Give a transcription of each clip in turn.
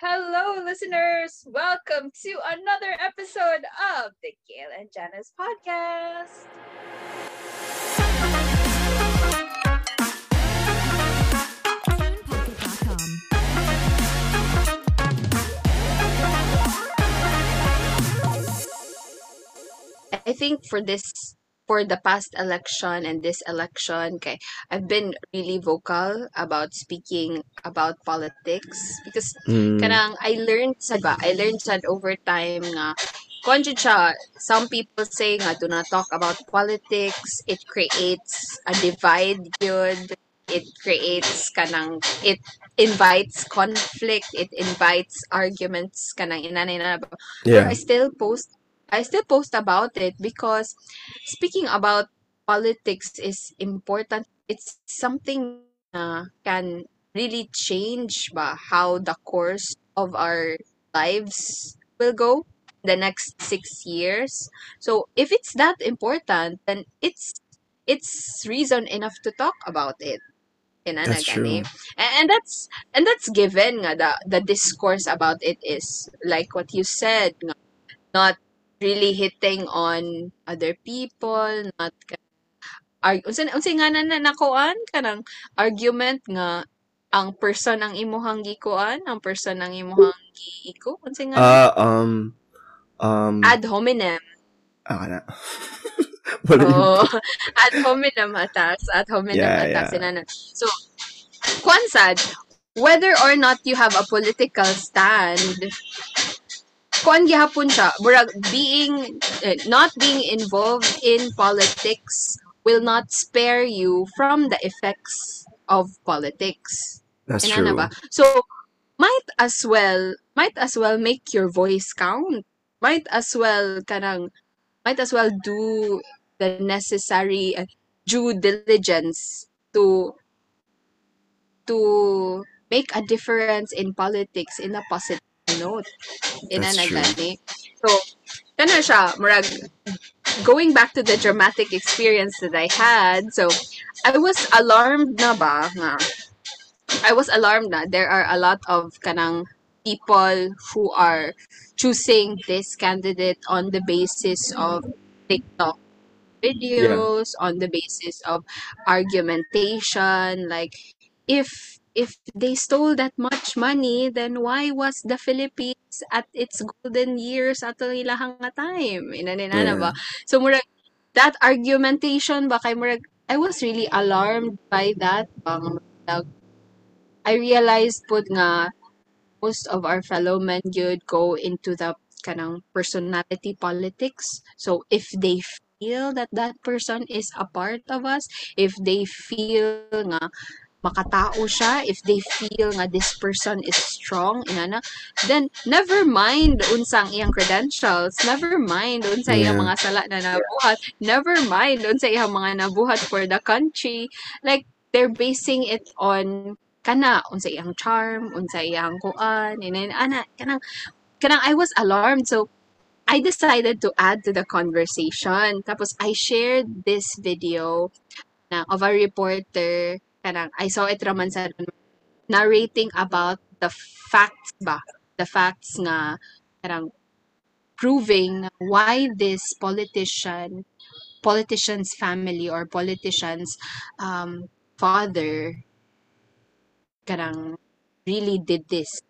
Hello, listeners! Welcome to another episode of the Gail and Jenna's Podcast! I think for the past election and this election, okay, I've been really vocal about speaking about politics because kanang I learned sad over time nga konjud siya, some people say nga do not talk about politics, it creates a divide yun. It creates kanang, it invites conflict, it invites arguments kanang inanay na. Yeah. I still post about it because speaking about politics is important. It's something can really change how the course of our lives will go the next 6 years. So if it's that important, then it's reason enough to talk about it. That's true. And that's given nga, the discourse about it is like what you said, nga, not really hitting on other people, not unsay nga na nakuan kanang argument nga ang person ang imuhang gikuan, ang person ang imuhang giiko, unsay nga ad hominem na. Oh, ad hominem attacks yeah. So kwan sad, whether or not you have a political stand, kon gihapon siya, not being involved in politics will not spare you from the effects of politics. That's true. So might as well make your voice count. Might as well do the necessary due diligence to make a difference in politics in a positive note. So, kana siya, murag, going back to the dramatic experience that I had, so, I was alarmed na there are a lot of kanang people who are choosing this candidate on the basis of TikTok videos, yeah, on the basis of argumentation, like, if they stole that much money, then why was the Philippines at its golden years at the ilahang time? Inanana ba? So murag, that argumentation ba kay murag, I was really alarmed by that. I realized pud nga most of our fellow men would go into the kanang personality politics. So if they feel that person is a part of us, if they feel nga makatao siya, if they feel nga this person is strong, inana, then never mind unsang iyang credentials, never mind unsa iyang mga sala na nabuhat, never mind unsa iyang mga nabuhat for the country. Like, they're basing it on kana, unsa iyang charm, unsa iyang kuan, inana, kanang I was alarmed. So I decided to add to the conversation. Tapos I shared this video na, of a reporter. I saw it raman sa narrating about the facts nga parang proving why this politician's family or politician's father karang really did this.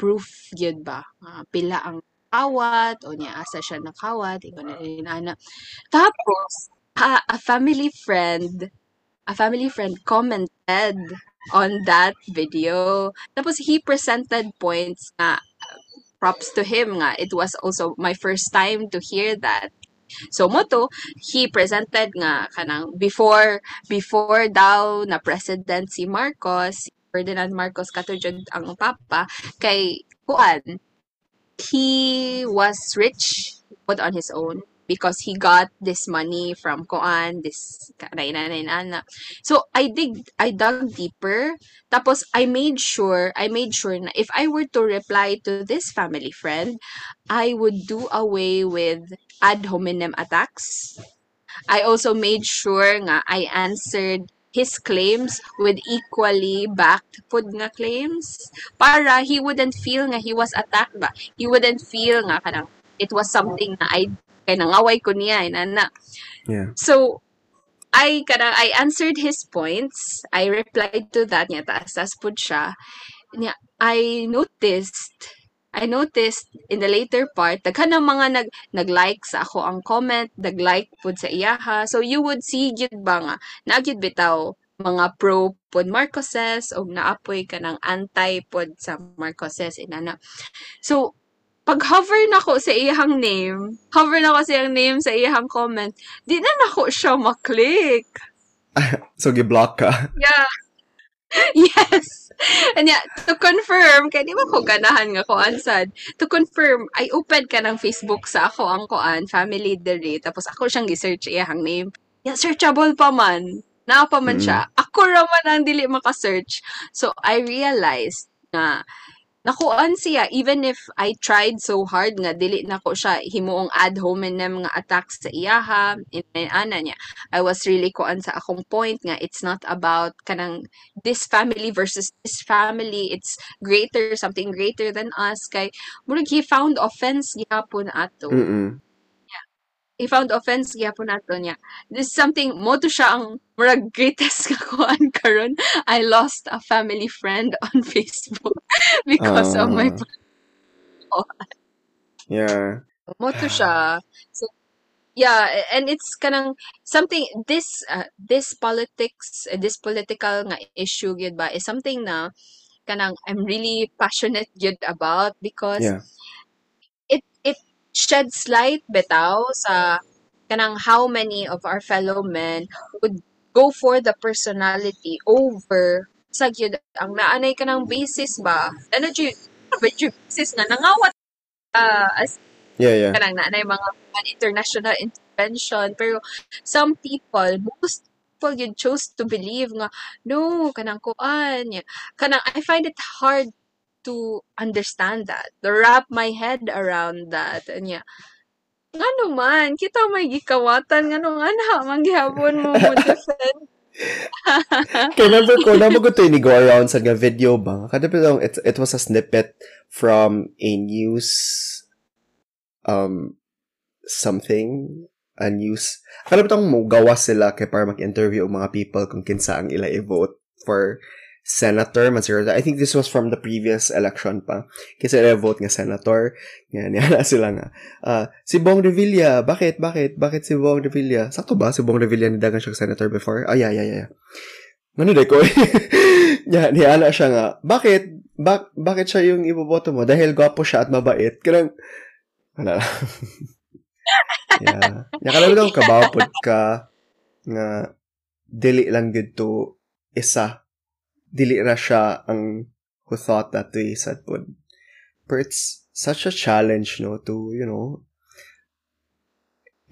Proof yun ba? Pila ang kawat o niya asa siya nakawat, iba na rin ana. Tapos a family friend commented on that video. Tapos he presented points na props to him nga. It was also my first time to hear that. So moto, he presented nga kanang before daw na president si Marcos, Ferdinand Marcos katujud ang papa kay kuan. He was rich but on his own, because he got this money from koan, this na. So I dug deeper. Tapos I made sure na if I were to reply to this family friend, I would do away with ad hominem attacks. I also made sure nga I answered his claims with equally backed pud nga claims para he wouldn't feel nga he was attacked ba. He wouldn't feel nga kanang it was something na I kay nangaway ko niya inana. Yeah. So I answered his points. I replied to that niya taas pud siya. I noticed in the later part, daghan ang mga nag-like sa ako ang comment, nag-like pud sa iyaha. So you would see gyud ba nga nagyud bitaw mga pro pud Marcoses og naapoy kanang anti pud sa Marcoses inana. So pag hover na ko sa iyang name sa iyang comment, di na nako siya maklik. So giblock ka. Yeah. Yes. And yeah, to confirm, kaya di ba ko ganahan nga koan sad. To confirm, I open ka ng Facebook sa ako ang koan, family dere, tapos ako siyang gi-search iyang name. Yeah, searchable pa man. Naapa man siya. Ako ra man ang dili maka-search. So I realized na nakuan siya, even if I tried so hard nga dili nako siya himuong ad hominem nga attacks sa iyaha ana niya. I was really kuan sa akong point nga it's not about kanang this family versus this family, it's greater, something greater than us kay murag he found offense gihapon ato. Yeah. He found offense gihapon ato niya. This is something mo to siya ang murag greatest nga kuan karon. I lost a family friend on Facebook. Because of my yeah moto siya. So yeah, and it's kanang something this politics, this political nga issue gyud ba is something na kanang I'm really passionate gyud about because yeah. it sheds light bitaw sa kanang how many of our fellow men would go for the personality over sa gyud ang naanay ka ng basis ba ano gyud basis nga nangawat as yeah kanang naanay mga international intervention pero some people most people you chose to believe nga no kanang kuan kanang I find it hard to understand that, to wrap my head around that nya ngano man kita may gikawatan ngano anha manggihapon mo defend. Kaya naman ko ito yung go around sa nga video ba? Kada pitong, it was a snippet from a news something, a news. Kada pitong gawa sila kaya para mag-interview ang mga people kung kinsa ang ila i-vote for senator. I think this was from the previous election pa. Kasi i-vote nga senator. Yan sila nga. Si Bong Revilla, bakit si Bong Revilla? Sakto ba si Bong Revilla nidagan siya senator before? Oh, yeah. Ano de ko? Yan siya nga. Bakit siya yung iboboto mo? Dahil gwapo siya at mabait. Karang, ano lang. Yeah. Nakalami lang kabapod ka nga dili lang good to isa. Dili ra siya ang who thought that way sad pod. But it's such a challenge, no, to, you know,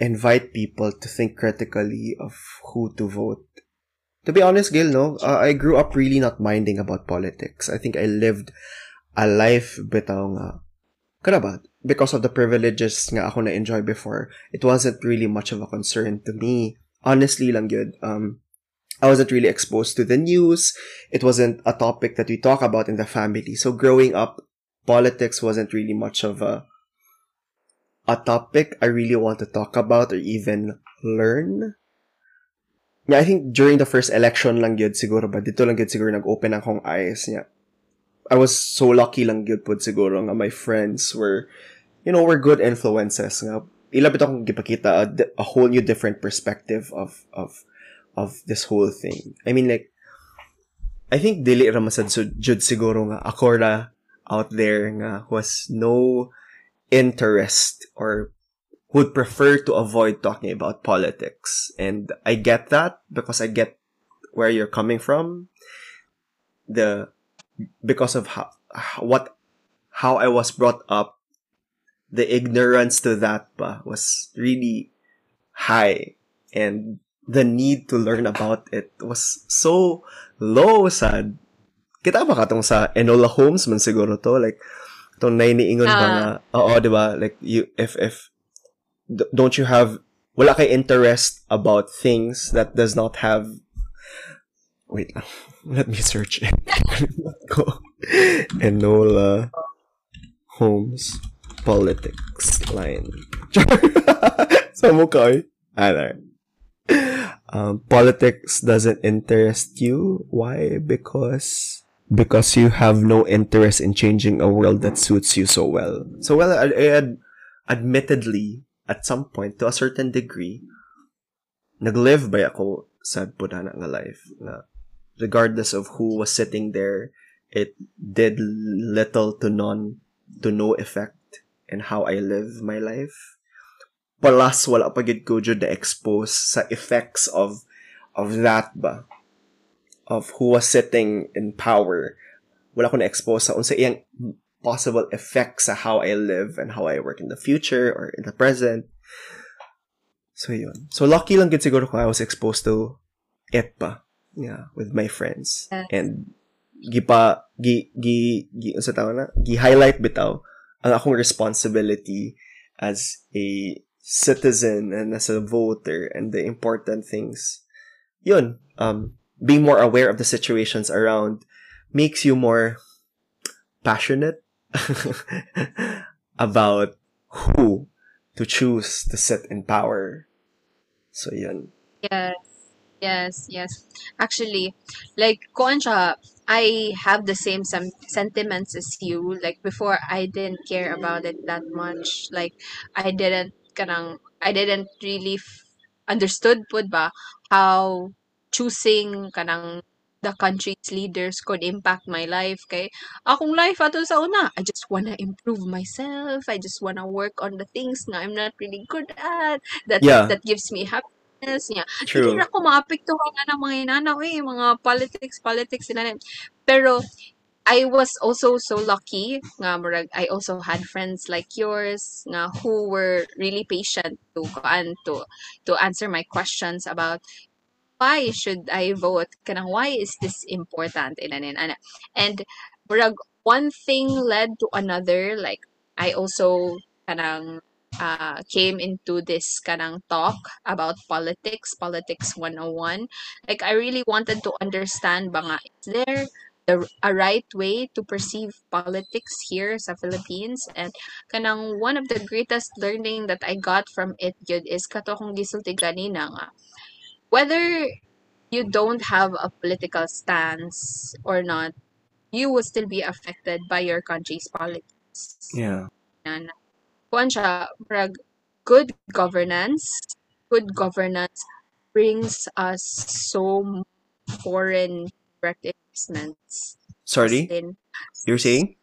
invite people to think critically of who to vote. To be honest, Gail, no, I grew up really not minding about politics. I think I lived a life bitaw nga. Karabad, because of the privileges nga ako na-enjoy before, it wasn't really much of a concern to me. Honestly lang yun, I wasn't really exposed to the news. It wasn't a topic that we talk about in the family. So growing up, politics wasn't really much of a topic I really want to talk about or even learn. Yeah, I think during the first election lang yun siguro ba, dito lang yun siguro nag-open akong eyes niya. I was so lucky lang yun po siguro nga my friends were, you know, were good influences nga. Ilapit akong gipakita a whole new different perspective of this whole thing. I mean, like, I think dili ra masad jud siguro nga ako ra out there nga was no interest or would prefer to avoid talking about politics. And I get that because I get where you're coming from. Because of how I was brought up, the ignorance to that pa was really high and the need to learn about it was so low, sad. Kita ba ka tong sa Enola Holmes man siguro to? Like, itong nainiingon ba nga, oo, di ba? Like, you, if, don't you have, wala kay interest about things that does not have Wait lang. Let me search it. Enola Holmes politics line. Sa mukha eh. Alright. Politics doesn't interest you. Why? Because you have no interest in changing a world that suits you so well. So well, admittedly, at some point, to a certain degree, naglive ba ako sa pudana nga life na regardless of who was sitting there, it did little to none to no effect in how I live my life. Plus, wala pa gid ko jud na-expose sa effects of that ba. Of who was sitting in power. Wala ko na-expose sa unsa iyang possible effects sa how I live and how I work in the future or in the present. So, yun. So, lucky lang gid siguro ko I was exposed to it pa. Yeah, with my friends. And, gi-highlight bitaw ang akong responsibility as a citizen and as a voter, and the important things. Yun, being more aware of the situations around makes you more passionate about who to choose to sit in power. So yun. Yes. Actually, like koan siya, I have the same sentiments as you. Like before, I didn't care about it that much. Like I didn't really understood pud ba how choosing kanang the country's leaders could impact my life. Kay akong life ato sa una, I just wanna improve myself. I just wanna work on the things na I'm not really good at. That gives me happiness. Yeah. True. Hindi na ako maapektuhan na ng mga inanaw eh, mga politics sila. Pero I was also so lucky nga murag I also had friends like yours nga who were really patient to answer my questions about why should I vote, kanang why is this important inanin. And murag one thing led to another, like I also kanang came into this kanang talk about politics 101. Like I really wanted to understand ba nga is there a right way to perceive politics here sa Philippines. And kanang one of the greatest learning that I got from it yun is kato kong gisulti ganina nga, whether you don't have a political stance or not, you will still be affected by your country's politics. Yeah. And kuan siya, good governance brings us so foreign direct investments. Sorry? You're saying?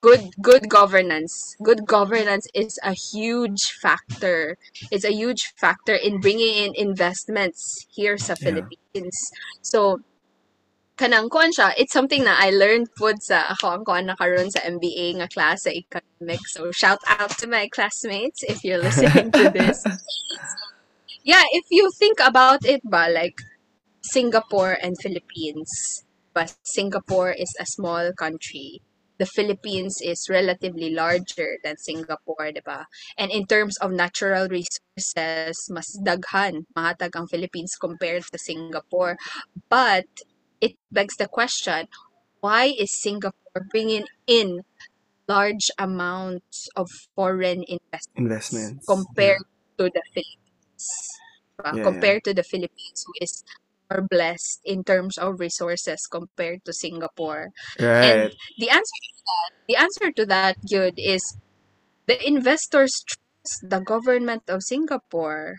Good governance. Good governance is a huge factor. It's a huge factor in bringing in investments here sa Philippines. So, kanang kuan siya, it's something na I learned pud sa ako ang kuan nakaroon sa MBA nga class sa economics. So, shout out to my classmates if you're listening to this. Yeah, if you think about it ba, like, Singapore and Philippines. But Singapore is a small country. The Philippines is relatively larger than Singapore, diba? And in terms of natural resources, mas mahatag ang Philippines compared to Singapore. But it begs the question, why is Singapore bringing in large amounts of foreign investments compared to the Philippines? Compared to the Philippines, who is more blessed in terms of resources compared to Singapore. Right. And the answer to that, Jude, is the investors trust the government of Singapore.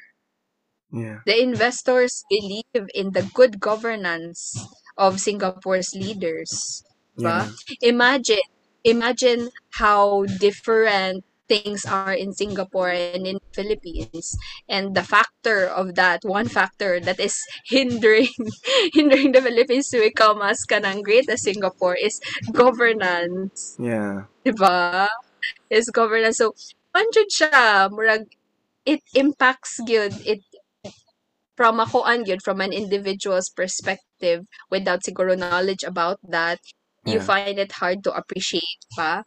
Yeah. The investors believe in the good governance of Singapore's leaders. Yeah. Imagine how different things are in Singapore and in the Philippines, and the factor of that, one factor that is hindering the Philippines to become as kanang great as Singapore is governance. Yeah. Diba? Is governance. So, panjud siya, murag, it impacts gyud, it from ako gyud, from an individual's perspective, without siguro knowledge about that, you find it hard to appreciate pa.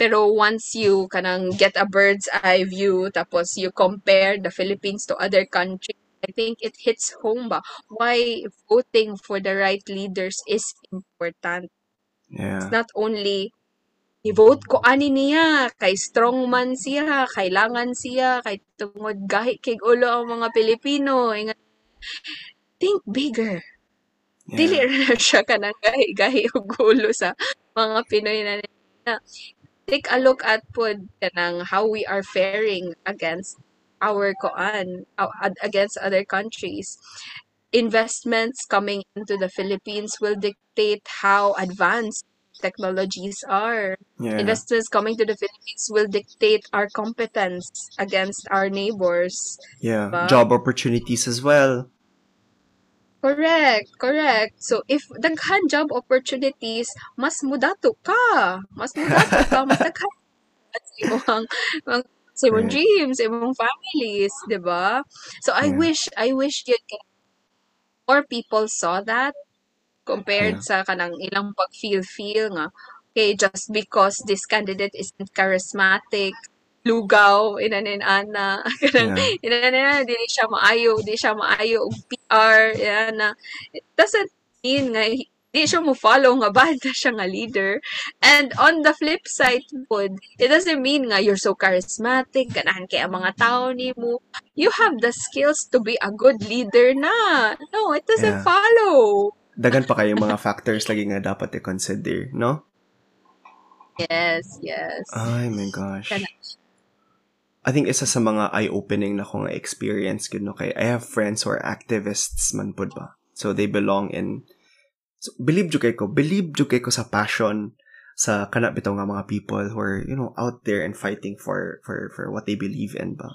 Pero once you kanang get a bird's eye view, tapos you compare the Philippines to other countries, think it hits home ba why voting for the right leaders is important. Yeah. It's not only i-vote ko ani niya, kay strongman siya, kailangan siya, kay tungod gahi kay ulo ang mga Pilipino. Think bigger. Yeah. Dili ra siya kanang gahi-gahi og ulo sa mga Pinoy na niya. Take a look at pod kanang how we are faring against our koan, against other countries. Investments coming into the Philippines will dictate how advanced technologies are. Yeah. Investors coming to the Philippines will dictate our competence against our neighbors. Yeah, but job opportunities as well. Correct. So if daghan job opportunities, mas mudato ka, mas daghan sa imong dreams, imong families, diba? So I wish yun more people saw that. Compared sa kanang ilang pag-feel nga, okay, just because this candidate isn't charismatic, lugaw, inaninana, kanang inaninana, di siya maayo, PR, inana. It doesn't mean nga, di siya mo follow nga, bad na siya nga leader. And on the flip side po, it doesn't mean nga, you're so charismatic, ganahan kaya mga tao ni mo. You have the skills to be a good leader na. No, it doesn't follow. Dagan pa kayo mga factors lagi nga dapat i-consider, no? Yes. Ay, my gosh. I think isa sa mga eye-opening na ko nga experience, good no, kay I have friends who are activists man po ba. So, they belong in... So, believe jo kay ko sa passion sa kanap bitaw nga mga people who are, you know, out there and fighting for what they believe in ba.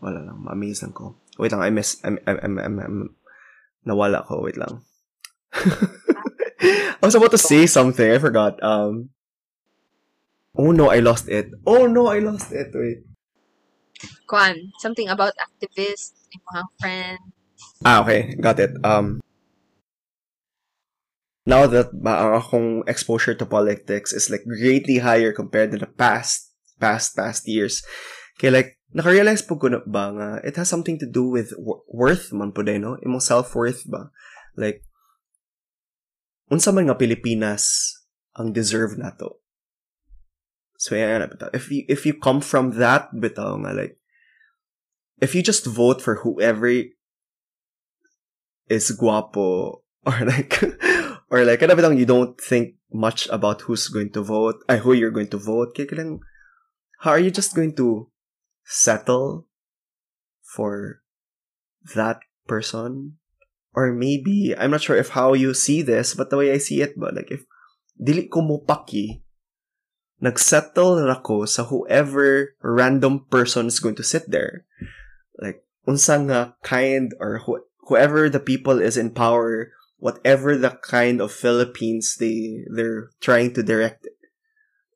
Wala lang, ma-amaze lang ko. Wait lang, nawala ko, wait lang. I was about to say something. I forgot. Oh no, I lost it. Wait. Juan, something about activists, mga friends. Ah, okay, got it. Now that our exposure to politics is like greatly higher compared to the past years, okay, like nakarealize po ko na ba nga it has something to do with worth man po din, no? Imong self-worth ba, like. Unsa man nga Pilipinas ang deserve nato. So yan bitaw. If you come from that bitaw nga like if you just vote for whoever is guapo or like kada bitaw you don't think much about who you're going to vote. Kaya lang, how are you just going to settle for that person? Or maybe, I'm not sure if how you see this, but the way I see it, but like if dili ko mopaki, nagsettle na ko sa whoever random person is going to sit there. Like, unsa nga kind or whoever the people is in power, whatever the kind of Philippines they're trying to direct it.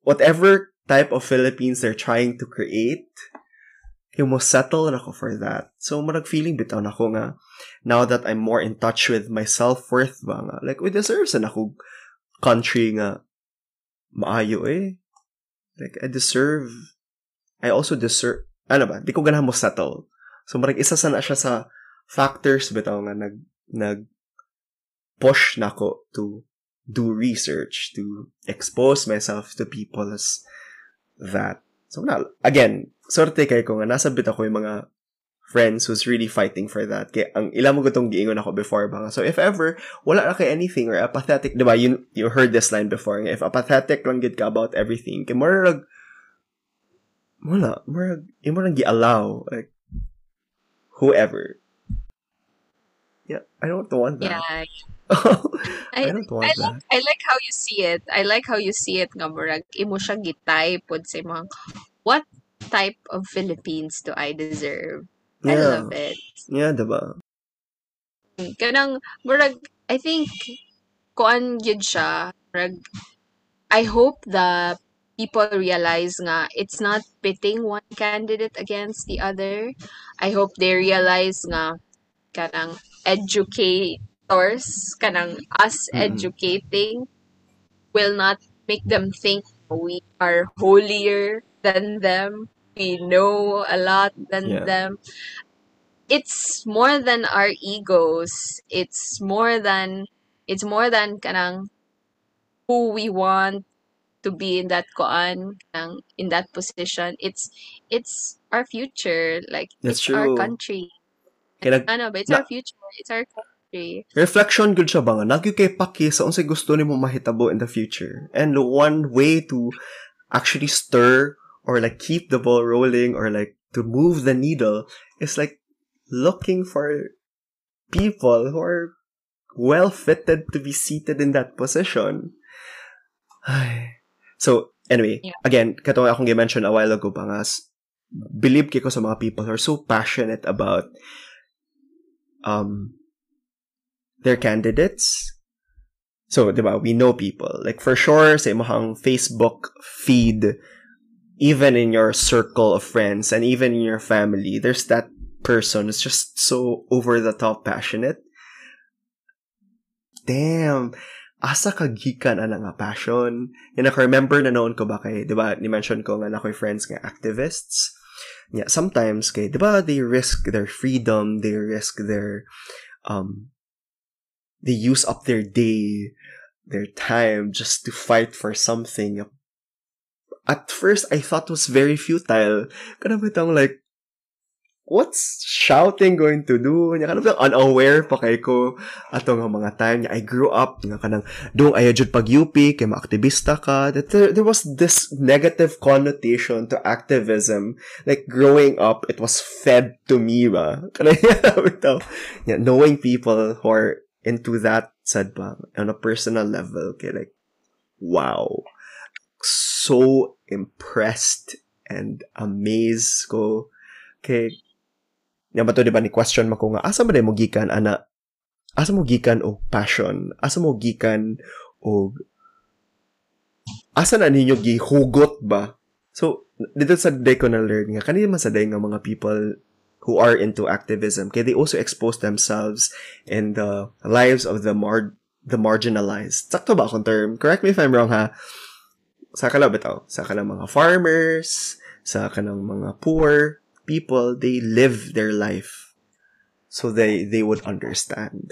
Whatever type of Philippines they're trying to create, yung mo settle na ko for that. So, marag feeling bitaw na ko nga, now that I'm more in touch with my self-worth ba nga, like, we deserve sa na ko country nga maayo eh. Like, I also deserve, ano ba, di ko ganahan mo settle. So, marag isa sa na siya sa factors bitaw nga nag-push na ko to do research, to expose myself to people as that. So, na, again, sorte kay ko nga nasabit ako yung mga friends who's really fighting for that. Kaya ang ilang mo gutong giingon ako before ba. So if ever wala na kay anything or apathetic, diba you heard this line before. If apathetic lang gid ka about everything, kay more imong gi-allow like whoever. Yeah, I don't want that. Yeah. I don't want that. I like how you see it. I like how you see it nga murag imo siya gitay pod sa imong what type of Philippines do I deserve? Yeah. I love it. Yeah, diba? Kanang, murag, I think, koan yun siya, murag, I hope that people realize nga, it's not pitting one candidate against the other. I hope they realize nga, kanang, educators, kanang, us educating will not make them think we are holier than them. We know a lot than them. it's more than our egos. It's more than kanang who we want to be in that koan, in that position. It's our future. Like, that's it's true. Our country. Our future. It's our country. Reflection good siya ba nga? Nagyo kay Paki sa unsay gusto nimo mahitabo in the future. And one way to actually stir or like keep the ball rolling or like to move the needle is like looking for people who are well fitted to be seated in that position. So anyway, yeah. Again, katong akong i-mention a while ago pa nga, believe ko sa mga people who are so passionate about their candidates. So, diba, we know people. Like, for sure, sa imong Facebook feed, even in your circle of friends and even in your family, there's that person who's just so over-the-top passionate. Damn! Asa ka gikan ana nga passion? Yan, naka-remember na noon ko ba kay, diba, ni-mention ko nga na ko'y friends nga activists. Yeah, sometimes, kay, diba, they risk their freedom, they risk their, they use up their day, their time, just to fight for something. At first, I thought it was very futile. Kanabitang like, what's shouting going to do? Kanabitang unaware pa kay ko atong mga time. I grew up, kanang, doong ayajud pag-UP, kay ma-aktivista ka. There was this negative connotation to activism. Like, growing up, it was fed to me, ba? Kanabitang, yeah, knowing people who are into that, sad ba, on a personal level, okay, like, wow. So impressed and amazed ko. Okay. Nga ba to, diba, ni-question mo ko nga, asa ba na mo gikan, ana? Asa mo gikan o passion? Asa mo gikan o... Asa na ninyo gihugot ba? So, dito sa day ko na-learn nga, kanina masaday nga mga people who are into activism, okay, they also expose themselves in the lives of the marginalized. Sakto ba akong term? Correct me if I'm wrong, ha? Sa kanang bitaw, sa kanang mga farmers, sa kanang mga poor people, they live their life. So they would understand.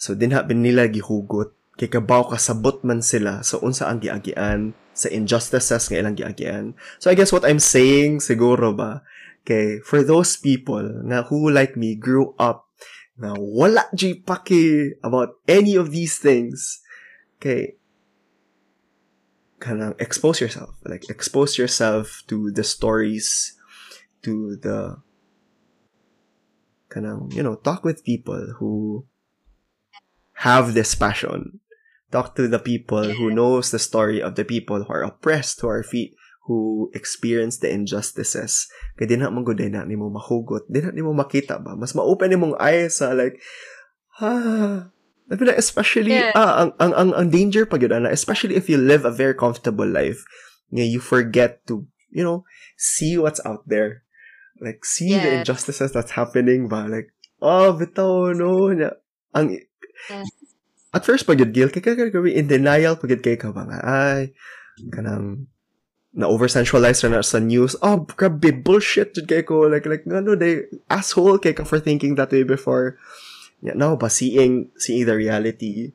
So dinha nila gihugot, kay kabaw kasabot man sila sa unsa ang giagian, sa injustices nga ilang giagian. So I guess what I'm saying siguro ba, okay, for those people na who, like me, grew up na wala jay paki about any of these things, okay, kanang expose yourself. Like, expose yourself to the stories, to the, kanang, you know, talk with people who have this passion. Talk to the people who knows the story of the people who are oppressed, who are who experience the injustices. Kaya di na mong good, di na ni mo mahugot, di na ni mo makita ba. Mas ma-open ni mong eyes sa like, ha, ah, especially, yeah. ang danger pag yun, especially if you live a very comfortable life, you forget to, you know, see what's out there. Like, see the injustices that's happening ba. Like, oh, bitaw, no. Ang, at first, pag yun, Gail, kaya in denial, pag yun, kaya ka ba nga, ay, kanang, na oversensualized na sa news. Oh, grabe, bullshit jud kay ko. Like, ano, they asshole kay ka for thinking that way before. Yeah, now, ba, seeing the reality.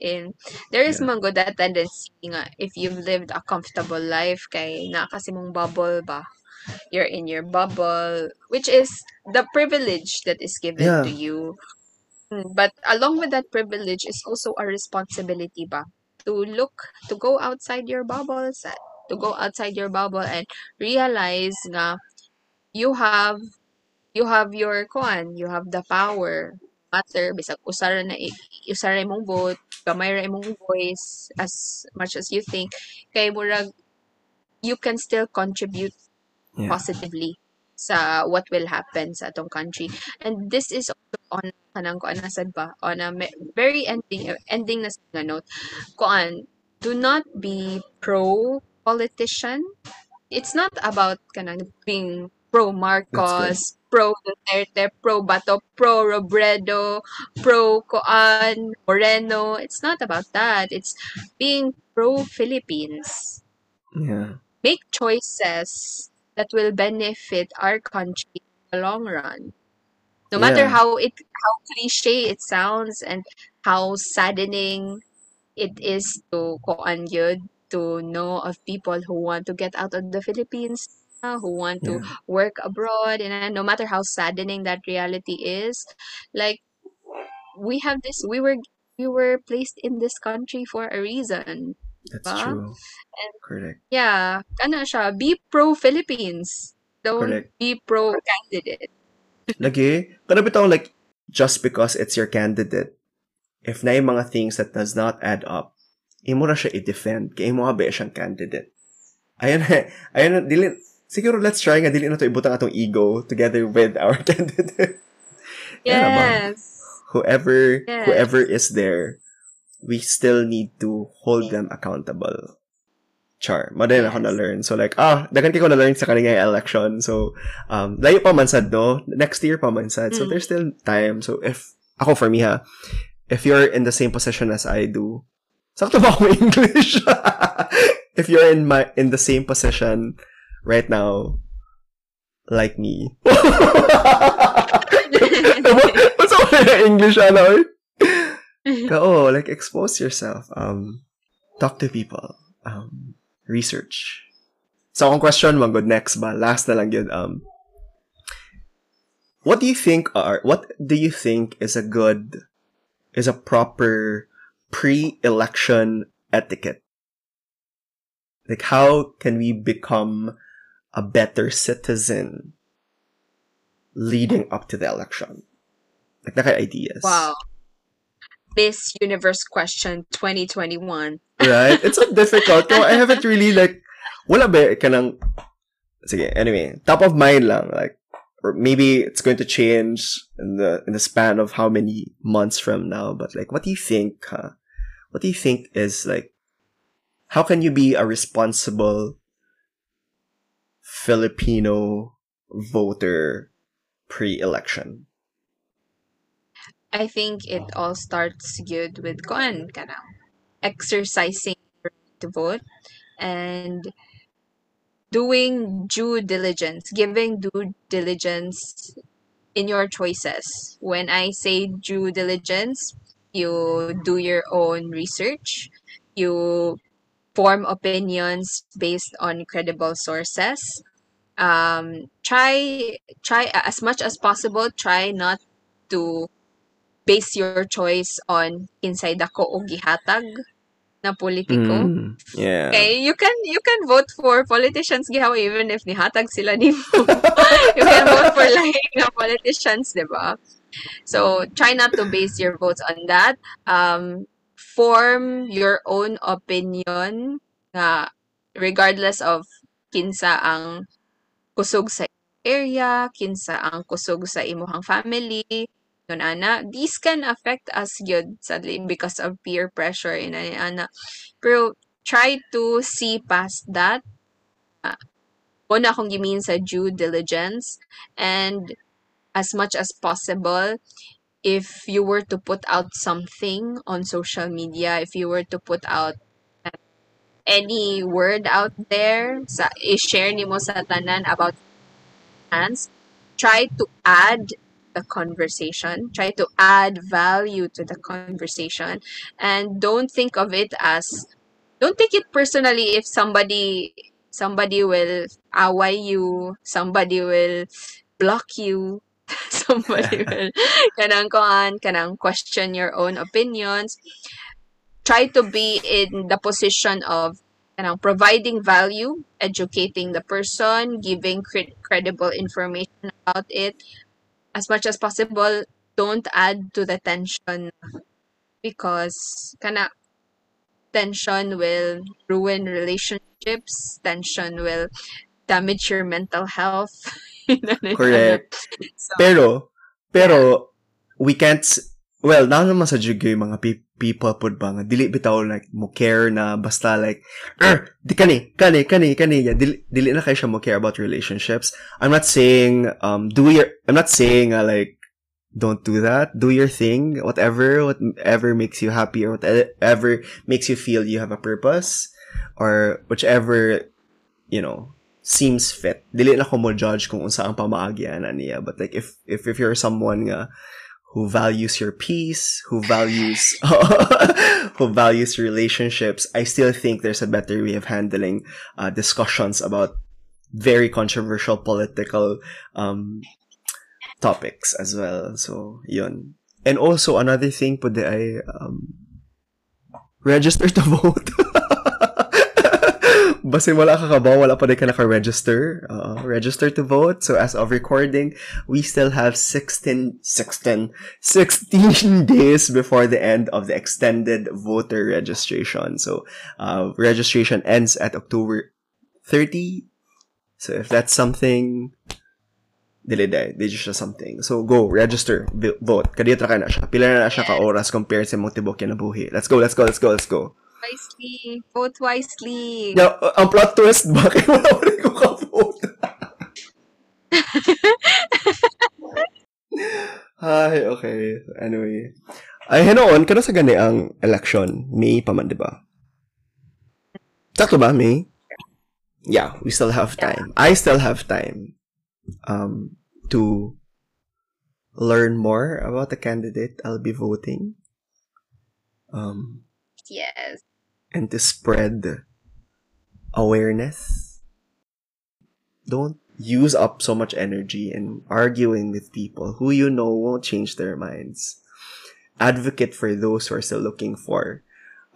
There is man go that tendency nga, if you've lived a comfortable life, kay na kasi mong bubble ba. You're in your bubble, which is the privilege that is given to you. But along with that privilege is also a responsibility ba, to go outside your bubbles, to go outside your bubble and realize nga you have your koan, you have the power, matter bisag usara imong vote, gamay ra imong voice as much as you think, kay murag you can still contribute positively sa what will happen sa atong country. And this is also on kanang koan nasad ba, on a very ending na sa note koan, do not be pro politician. It's not about kanang being pro Marcos, pro Duterte, pro Bato, pro Robredo, pro koan Moreno. It's not about that. It's being pro Philippines. Yeah. make choices that will benefit our country in the long run. No matter how cliche it sounds and how saddening it is to to know of people who want to get out of the Philippines, who want to work abroad, and no matter how saddening that reality is, like we were placed in this country for a reason. That's true. And correct. Yeah, ano siya, be pro Philippines. Don't be pro candidate. Lagi, kada bitaw like just because it's your candidate, if na yung mga things that does not add up, imo ra siya i-defend kay imo ba siyang candidate. Ayun dili siguro let's try nga dili na to ibutang atong ego together with our candidate. Yes. Whoever is there, we still need to hold them accountable. Char, maday na ako na-learn. So like, dagan ko na-learn sa kaninga election. So, layo pa man sad, no? Next year pa man sad. So, there's still time. So, if you're in the same position as I do, sakto ba ako English? If you're in the same position right now, like me. What's up with English, ano? Kao, like, expose yourself. Talk to people. Research. So, ang question, man, good next, ba? Last na lang yun. What do you think is a proper pre-election etiquette? Like, how can we become a better citizen leading up to the election? Like, naka ideas. Wow. This universe question 2021. Right? It's so difficult. No, I haven't really, like, wala ba ka nang, sige, anyway, top of mind lang, like, or maybe it's going to change in the span of how many months from now, but like, what do you think, what do you think is, like, how can you be a responsible Filipino voter pre-election? I think it all starts good with exercising your right to vote and doing due diligence, giving due diligence in your choices. When I say due diligence, you do your own research, you form opinions based on credible sources. Try as much as possible. Try not to base your choice on inside ako o gihatag na politiko. Okay, you can vote for politicians gihaw even if nihatag sila nimo. You can vote for lying na politicians, diba? So try not to base your votes on that. Form your own opinion na regardless of kinsa ang kusog sa area, kinsa ang kusog sa imuhang family. These can affect us good, sadly, because of peer pressure. Pero try to see past that. Una akong gimin sa due diligence. And as much as possible, if you were to put out something on social media, if you were to put out any word out there, i-share nimo sa tanan about plans, try to add conversation, try to add value to the conversation, and don't take it personally if somebody will away you, somebody will block you, somebody will kanang question your own opinions. Try to be in the position of providing value, educating the person, giving credible information about it. As much as possible, don't add to the tension, because tension will ruin relationships. Tension will damage your mental health. Correct. So, pero we can't. Well, na naman sa jugoy mga people pud ba nga dili bitaw like mo care na basta like di kani yeah, dili na kay siya mo care about relationships. I'm not saying like don't do that. Do your thing, whatever makes you happy or whatever makes you feel you have a purpose or whichever you know, seems fit. Dili na ko mo judge kung unsa ang pamaagyan niya, but like if you're someone nga who values your peace, who values relationships, I still think there's a better way of handling discussions about very controversial political topics as well. So yun. And also another thing pwede ay register to vote. Basta wala ka kabaw, wala pa din ka naka-register. Register to vote. So as of recording, we still have 16 days before the end of the extended voter registration. So registration ends at October 30. So if that's something, dili siya something. So go, register, vote. Kadiyatra ka na siya. Pila na siya ka oras compared sa mga tibok yan na buhi. Let's go. Wisely. Vote wisely. Yeah, ang plot twist, bakit wala ko rin ko ka-vote? Ay, okay. Anyway. Ay, hinoon, kada sa gani ang election, May pa man, diba? Sakto ba, May? Yeah, we still have time. I still have time to learn more about the candidate I'll be voting. Yes. And to spread awareness. Don't use up so much energy in arguing with people who you know won't change their minds. Advocate for those who are still looking for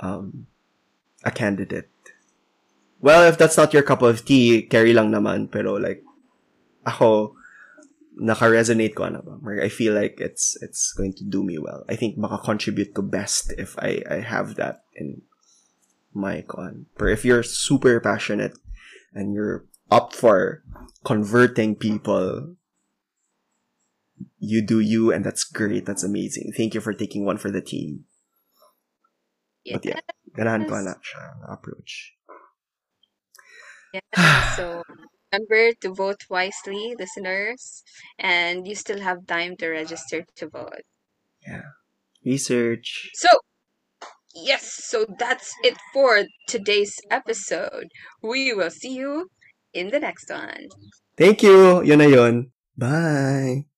a candidate. Well, if that's not your cup of tea, carry lang naman. Pero like, ako, naka-resonate ko na ba? I feel like it's going to do me well. I think maka-contribute to best if I have that in my con. But if you're super passionate and you're up for converting people, you do you, and that's great. That's amazing. Thank you for taking one for the team. Yes. But yeah, ganahan ko na siya approach. Yeah, so... Remember to vote wisely, listeners, and you still have time to register to vote. Yeah. Research. So, yes, so that's it for today's episode. We will see you in the next one. Thank you. Yun na yun. Bye.